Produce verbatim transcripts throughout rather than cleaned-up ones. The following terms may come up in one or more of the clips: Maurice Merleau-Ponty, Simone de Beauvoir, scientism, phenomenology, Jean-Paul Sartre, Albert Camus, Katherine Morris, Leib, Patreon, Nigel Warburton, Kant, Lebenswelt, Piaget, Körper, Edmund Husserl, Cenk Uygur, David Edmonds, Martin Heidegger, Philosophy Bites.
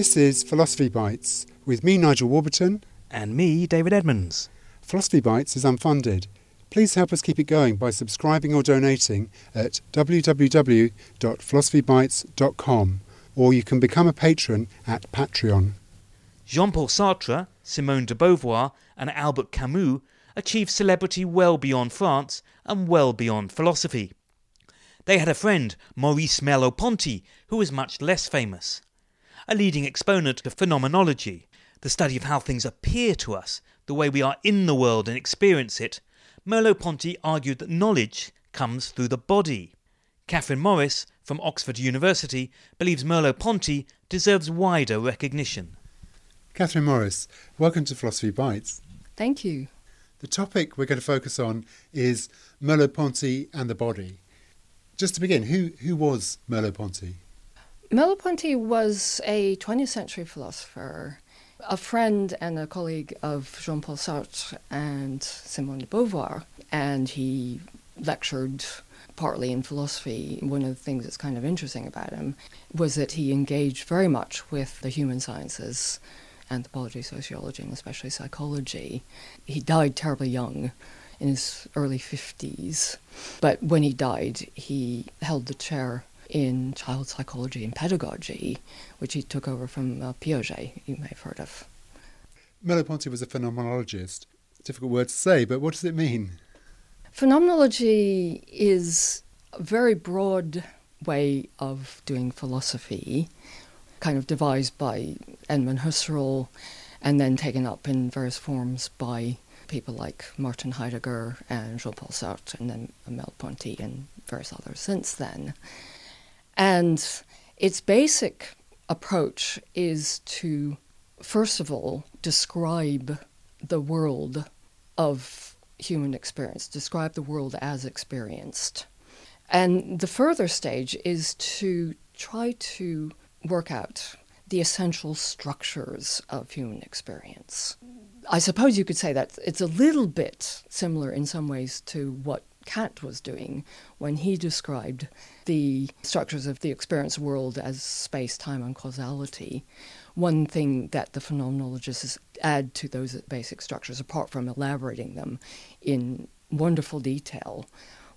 This is Philosophy Bites with me, Nigel Warburton. And me, David Edmonds. Philosophy Bites is unfunded. Please help us keep it going by subscribing or donating at w w w dot philosophy bites dot com, or you can become a patron at Patreon. Jean-Paul Sartre, Simone de Beauvoir and Albert Camus achieved celebrity well beyond France and well beyond philosophy. They had a friend, Maurice Merleau-Ponty, who was much less famous. A leading exponent of phenomenology, the study of how things appear to us, the way we are in the world and experience it, Merleau-Ponty argued that knowledge comes through the body. Katherine Morris, from Oxford University, believes Merleau-Ponty deserves wider recognition. Katherine Morris, welcome to Philosophy Bites. Thank you. The topic we're going to focus on is Merleau-Ponty and the body. Just to begin, who, who was Merleau-Ponty? Merleau-Ponty was a twentieth century philosopher, a friend and a colleague of Jean-Paul Sartre and Simone de Beauvoir, and he lectured partly in philosophy. One of the things that's kind of interesting about him was that he engaged very much with the human sciences, anthropology, sociology, and especially psychology. He died terribly young, in his early fifties, but when he died, he held the chair in child psychology and pedagogy, which he took over from uh, Piaget, you may have heard of. Merleau-Ponty was a phenomenologist. Difficult word to say, but what does it mean? Phenomenology is a very broad way of doing philosophy, kind of devised by Edmund Husserl and then taken up in various forms by people like Martin Heidegger and Jean-Paul Sartre and then Merleau-Ponty and various others since then. And its basic approach is to, first of all, describe the world of human experience, describe the world as experienced. And the further stage is to try to work out the essential structures of human experience. I suppose you could say that it's a little bit similar in some ways to what Kant was doing when he described the structures of the experience world as space, time, and causality. One thing that the phenomenologists add to those basic structures, apart from elaborating them in wonderful detail,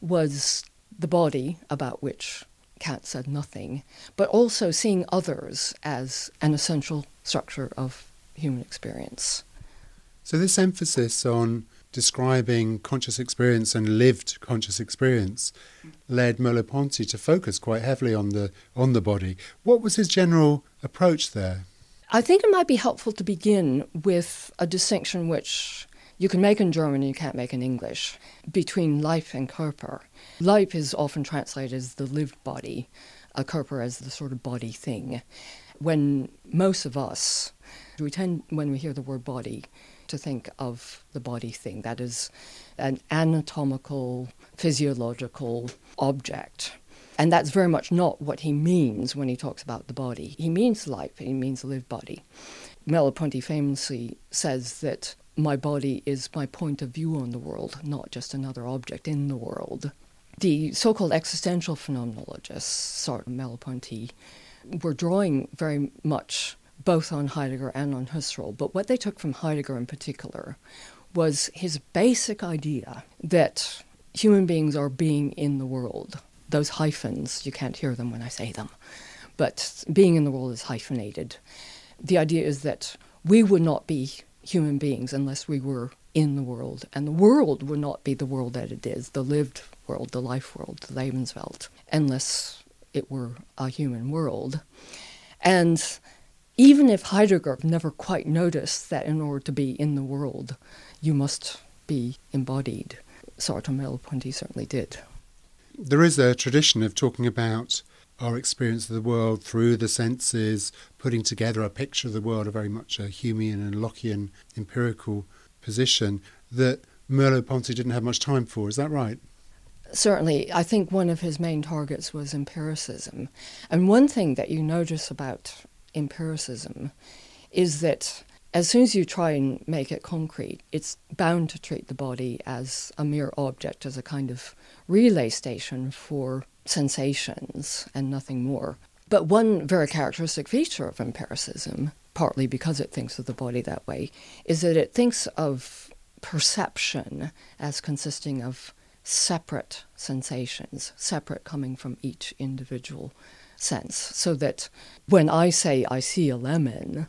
was the body, about which Kant said nothing, but also seeing others as an essential structure of human experience. So this emphasis on describing conscious experience and lived conscious experience led Merleau-Ponty to focus quite heavily on the on the body. What was his general approach there? I think it might be helpful to begin with a distinction which you can make in German and you can't make in English between Leib and Körper. Leib is often translated as the lived body, a Körper as the sort of body thing. When most of us, we tend, when we hear the word body, to think of the body thing, that is an anatomical, physiological object. And that's very much not what he means when he talks about the body. He means life, he means lived body. Merleau-Ponty famously says that my body is my point of view on the world, not just another object in the world. The so-called existential phenomenologists, Sartre and Merleau-Ponty, were drawing very much both on Heidegger and on Husserl, but what they took from Heidegger in particular was his basic idea that human beings are being in the world. Those hyphens, you can't hear them when I say them, but being in the world is hyphenated. The idea is that we would not be human beings unless we were in the world, and the world would not be the world that it is, the lived world, the life world, the Lebenswelt, unless it were a human world. And even if Heidegger never quite noticed that in order to be in the world, you must be embodied, Sartre and Merleau-Ponty certainly did. There is a tradition of talking about our experience of the world through the senses, putting together a picture of the world, a very much a Humean and Lockean empirical position that Merleau-Ponty didn't have much time for. Is that right? Certainly, I think one of his main targets was empiricism. And one thing that you notice about empiricism is that as soon as you try and make it concrete, it's bound to treat the body as a mere object, as a kind of relay station for sensations and nothing more. But one very characteristic feature of empiricism, partly because it thinks of the body that way, is that it thinks of perception as consisting of separate sensations, separate coming from each individual sense. So that when I say I see a lemon,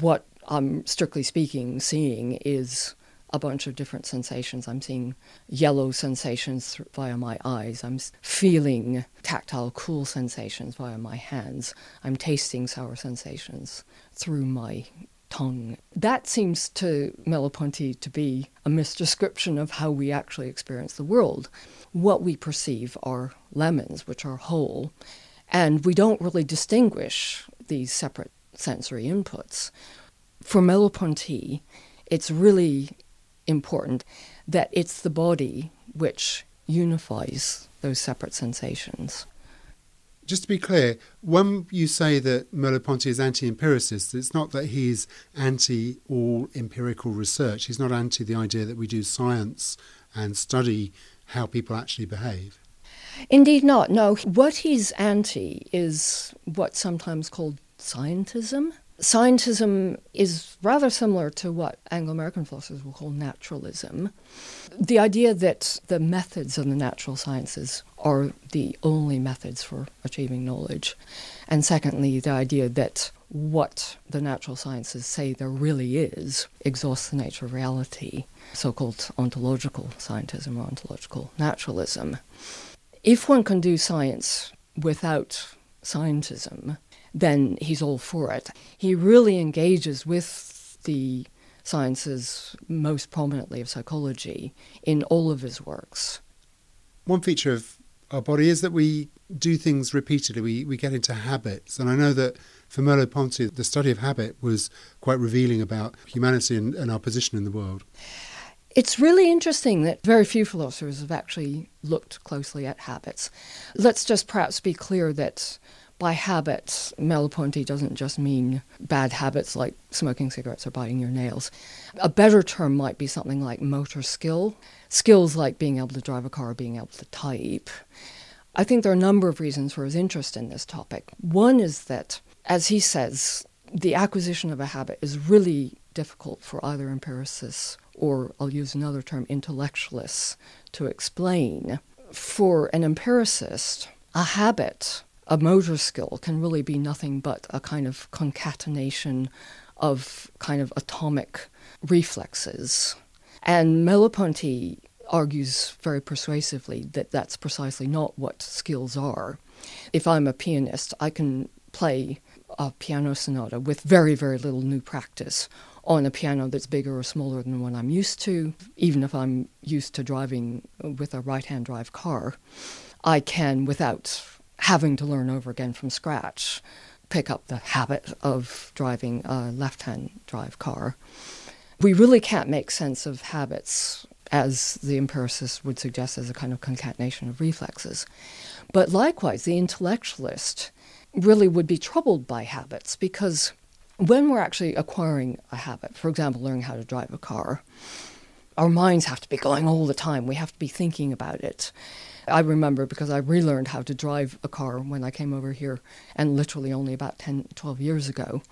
what I'm strictly speaking seeing is a bunch of different sensations. I'm seeing yellow sensations via my eyes. I'm feeling tactile, cool sensations via my hands. I'm tasting sour sensations through my tongue. That seems to Merleau-Ponty to be a misdescription of how we actually experience the world. What we perceive are lemons, which are whole, and we don't really distinguish these separate sensory inputs. For Merleau-Ponty, it's really important that it's the body which unifies those separate sensations. Just to be clear, when you say that Merleau-Ponty is anti-empiricist, it's not that he's anti all empirical research. He's not anti the idea that we do science and study how people actually behave. Indeed not. No, what he's anti is what's sometimes called scientism. Scientism is rather similar to what Anglo-American philosophers will call naturalism. The idea that the methods of the natural sciences are the only methods for achieving knowledge. And secondly, the idea that what the natural sciences say there really is exhausts the nature of reality, so-called ontological scientism or ontological naturalism. If one can do science without scientism, then he's all for it. He really engages with the sciences, most prominently of psychology, in all of his works. One feature of our body is that we do things repeatedly. We, we get into habits. And I know that for Merleau-Ponty, the study of habit was quite revealing about humanity and, and our position in the world. It's really interesting that very few philosophers have actually looked closely at habits. Let's just perhaps be clear that by habits, Merleau-Ponty doesn't just mean bad habits like smoking cigarettes or biting your nails. A better term might be something like motor skill, skills like being able to drive a car or being able to type. I think there are a number of reasons for his interest in this topic. One is that, as he says, the acquisition of a habit is really difficult for either empiricists or, I'll use another term, intellectualists to explain. For an empiricist, a habit, a motor skill, can really be nothing but a kind of concatenation of kind of atomic reflexes. And Merleau-Ponty argues very persuasively that that's precisely not what skills are. If I'm a pianist, I can play a piano sonata with very, very little new practice on a piano that's bigger or smaller than the one I'm used to, even if I'm used to driving with a right-hand drive car. I can, without having to learn over again from scratch, pick up the habit of driving a left-hand drive car. We really can't make sense of habits, as the empiricist would suggest, as a kind of concatenation of reflexes. But likewise, the intellectualist really would be troubled by habits, because when we're actually acquiring a habit, for example, learning how to drive a car, our minds have to be going all the time. We have to be thinking about it. I remember, because I relearned how to drive a car when I came over here, and literally only about ten, twelve years ago,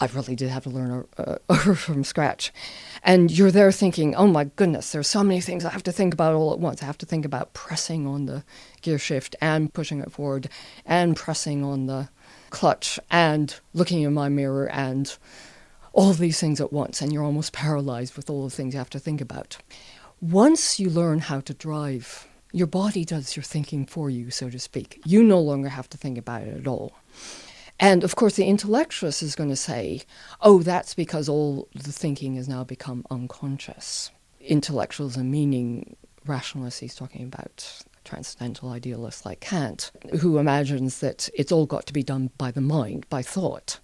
I really did have to learn uh, uh, from scratch. And you're there thinking, oh my goodness, there's so many things I have to think about all at once. I have to think about pressing on the gear shift and pushing it forward and pressing on the clutch and looking in my mirror and all these things at once. And you're almost paralyzed with all the things you have to think about. Once you learn how to drive, your body does your thinking for you, so to speak. You no longer have to think about it at all. And, of course, the intellectualist is going to say, oh, that's because all the thinking has now become unconscious. Intellectualism, meaning rationalists, he's talking about transcendental idealists like Kant, who imagines that it's all got to be done by the mind, by thought.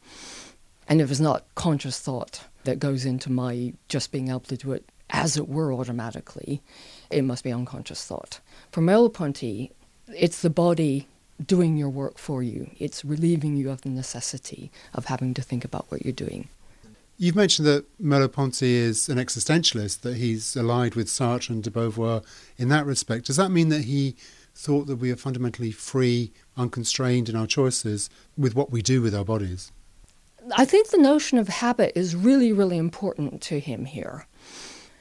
And if it's not conscious thought that goes into my just being able to do it as it were automatically, it must be unconscious thought. For Merleau-Ponty, it's the body doing your work for you. It's relieving you of the necessity of having to think about what you're doing. You've mentioned that Merleau-Ponty is an existentialist, that he's allied with Sartre and de Beauvoir in that respect. Does that mean that he thought that we are fundamentally free, unconstrained in our choices with what we do with our bodies. I think the notion of habit is really, really important to him here.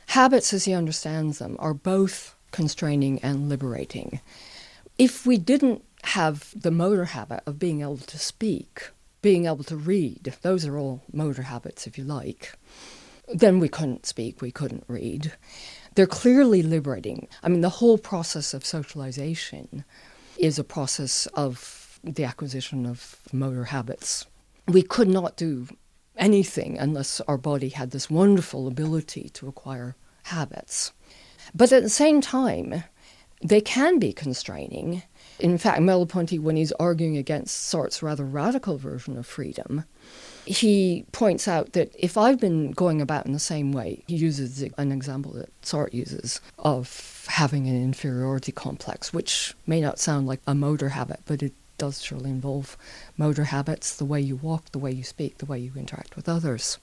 Habits, as he understands them, are both constraining and liberating. If we didn't have the motor habit of being able to speak, being able to read, those are all motor habits, if you like, then we couldn't speak, we couldn't read. They're clearly liberating. I mean, the whole process of socialization is a process of the acquisition of motor habits. We could not do anything unless our body had this wonderful ability to acquire habits. But at the same time, they can be constraining. In fact, Merleau-Ponty, when he's arguing against Sartre's rather radical version of freedom, he points out that if I've been going about in the same way, he uses an example that Sartre uses of having an inferiority complex, which may not sound like a motor habit, but it does surely involve motor habits, the way you walk, the way you speak, the way you interact with others.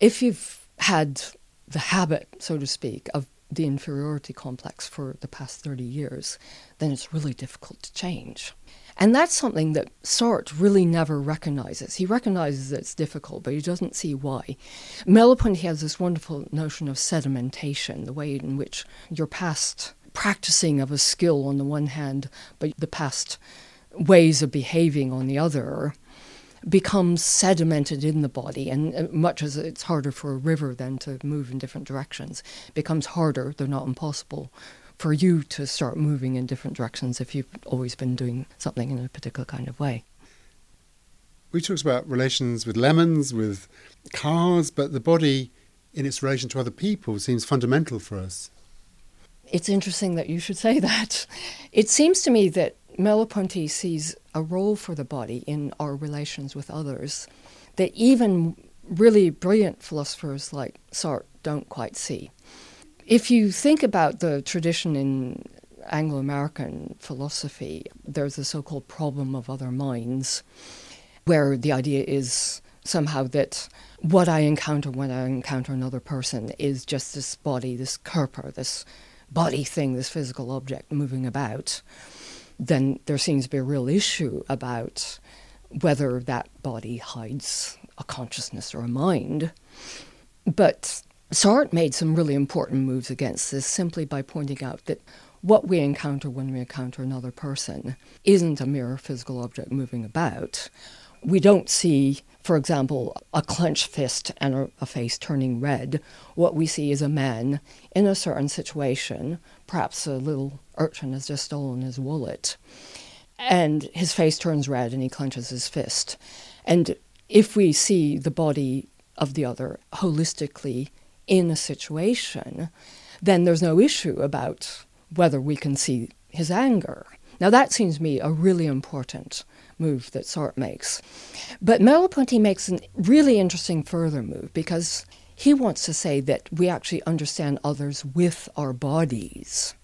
If you've had the habit, so to speak, of the inferiority complex for the past thirty years, then it's really difficult to change. And that's something that Sartre really never recognizes. He recognizes that it's difficult, but he doesn't see why. Merleau-Ponty has this wonderful notion of sedimentation, the way in which your past practicing of a skill on the one hand, but the past ways of behaving on the other, becomes sedimented in the body, and much as it's harder for a river then to move in different directions, it becomes harder, though not impossible, for you to start moving in different directions if you've always been doing something in a particular kind of way. We talked about relations with lemons, with cars, but the body in its relation to other people seems fundamental for us. It's interesting that you should say that. It seems to me that Merleau-Ponty sees a role for the body in our relations with others that even really brilliant philosophers like Sartre don't quite see. If you think about the tradition in Anglo-American philosophy, there's a so-called problem of other minds, where the idea is somehow that what I encounter when I encounter another person is just this body, this körper, this body thing, this physical object moving about. Then there seems to be a real issue about whether that body hides a consciousness or a mind. But Sartre made some really important moves against this simply by pointing out that what we encounter when we encounter another person isn't a mere physical object moving about. We don't see, for example, a clenched fist and a face turning red. What we see is a man in a certain situation, perhaps a little urchin has just stolen his wallet, and his face turns red and he clenches his fist. And if we see the body of the other holistically in a situation, then there's no issue about whether we can see his anger. Now that seems to me a really important move that Sartre makes. But Merleau-Ponty makes a really interesting further move, because he wants to say that we actually understand others with our bodies.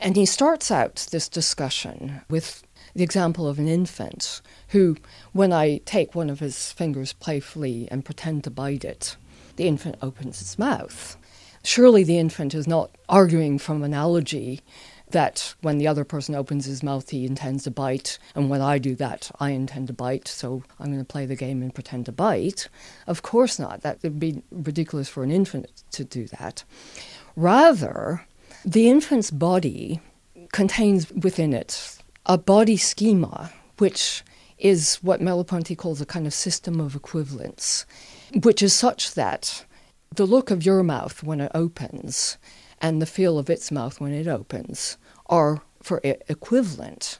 And he starts out this discussion with the example of an infant who, when I take one of his fingers playfully and pretend to bite it, the infant opens its mouth. Surely the infant is not arguing from analogy that when the other person opens his mouth, he intends to bite, and when I do that, I intend to bite, so I'm going to play the game and pretend to bite. Of course not. That would be ridiculous for an infant to do that. Rather, the infant's body contains within it a body schema, which is what Merleau-Ponty calls a kind of system of equivalence, which is such that the look of your mouth when it opens and the feel of its mouth when it opens are for it equivalent.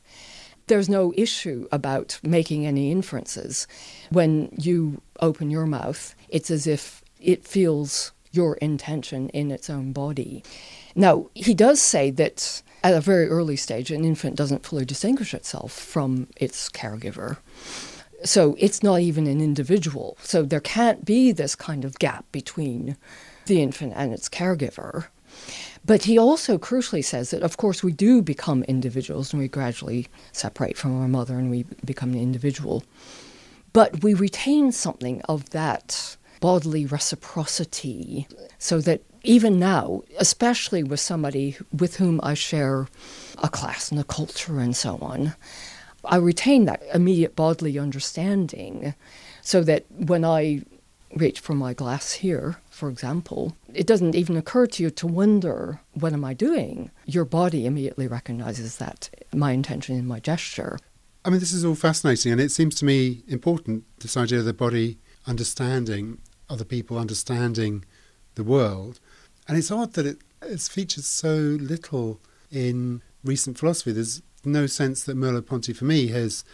There's no issue about making any inferences. When you open your mouth, it's as if it feels your intention in its own body. Now, he does say that at a very early stage, an infant doesn't fully distinguish itself from its caregiver. So it's not even an individual. So there can't be this kind of gap between the infant and its caregiver. But he also crucially says that, of course, we do become individuals and we gradually separate from our mother and we become an individual. But we retain something of that bodily reciprocity so that even now, especially with somebody with whom I share a class and a culture and so on, I retain that immediate bodily understanding so that when I reach for my glass here, for example, it doesn't even occur to you to wonder, what am I doing? Your body immediately recognizes that, my intention in my gesture. I mean, this is all fascinating, and it seems to me important, this idea of the body understanding other people, understanding the world. And it's odd that it, it's featured so little in recent philosophy. There's no sense that Merleau-Ponty, for me, has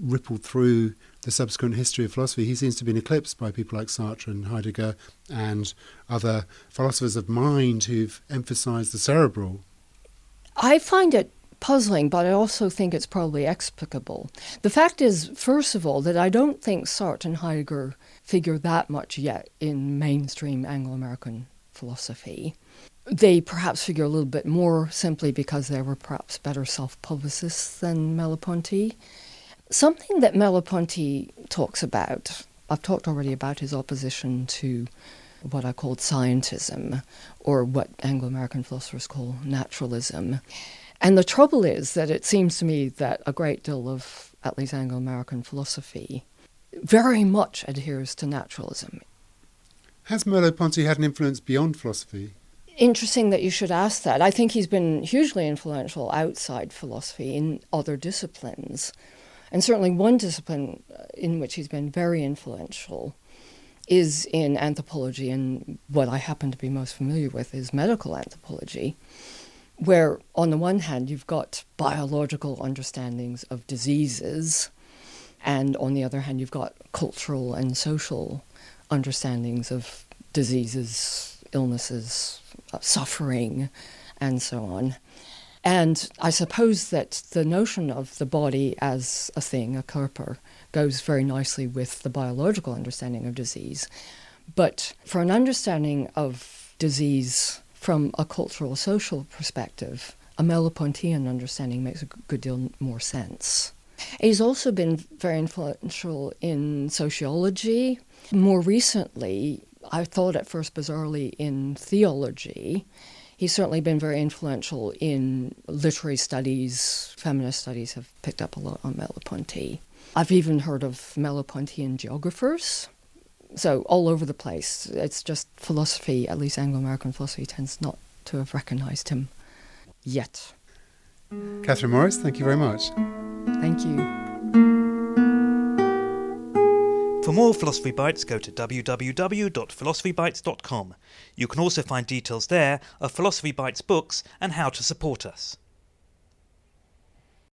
rippled through the subsequent history of philosophy. He seems to have been eclipsed by people like Sartre and Heidegger and other philosophers of mind who've emphasised the cerebral. I find it puzzling, but I also think it's probably explicable. The fact is, first of all, that I don't think Sartre and Heidegger figure that much yet in mainstream Anglo-American philosophy. They perhaps figure a little bit more simply because they were perhaps better self-publicists than Merleau-Ponty. Something that Merleau-Ponty talks about, I've talked already about his opposition to what I called scientism, or what Anglo-American philosophers call naturalism. And the trouble is that it seems to me that a great deal of, at least Anglo-American philosophy, very much adheres to naturalism. Has Merleau-Ponty had an influence beyond philosophy? Interesting that you should ask that. I think he's been hugely influential outside philosophy in other disciplines. And certainly one discipline in which he's been very influential is in anthropology, and what I happen to be most familiar with is medical anthropology, where on the one hand you've got biological understandings of diseases, and on the other hand you've got cultural and social understandings of diseases, illnesses, suffering, and so on. And I suppose that the notion of the body as a thing, a Körper, goes very nicely with the biological understanding of disease. But for an understanding of disease from a cultural, social perspective, a Merleau-Pontian understanding makes a good deal more sense. He's also been very influential in sociology. More recently, I thought at first bizarrely in theology. He's certainly been very influential in literary studies. Feminist studies have picked up a lot on Merleau-Ponty. I've even heard of Merleau-Pontian geographers. So all over the place. It's just philosophy, at least Anglo-American philosophy, tends not to have recognised him yet. Katherine Morris, thank you very much. Thank you. For more Philosophy Bites, go to w w w dot philosophy bites dot com. You can also find details there of Philosophy Bites books and how to support us.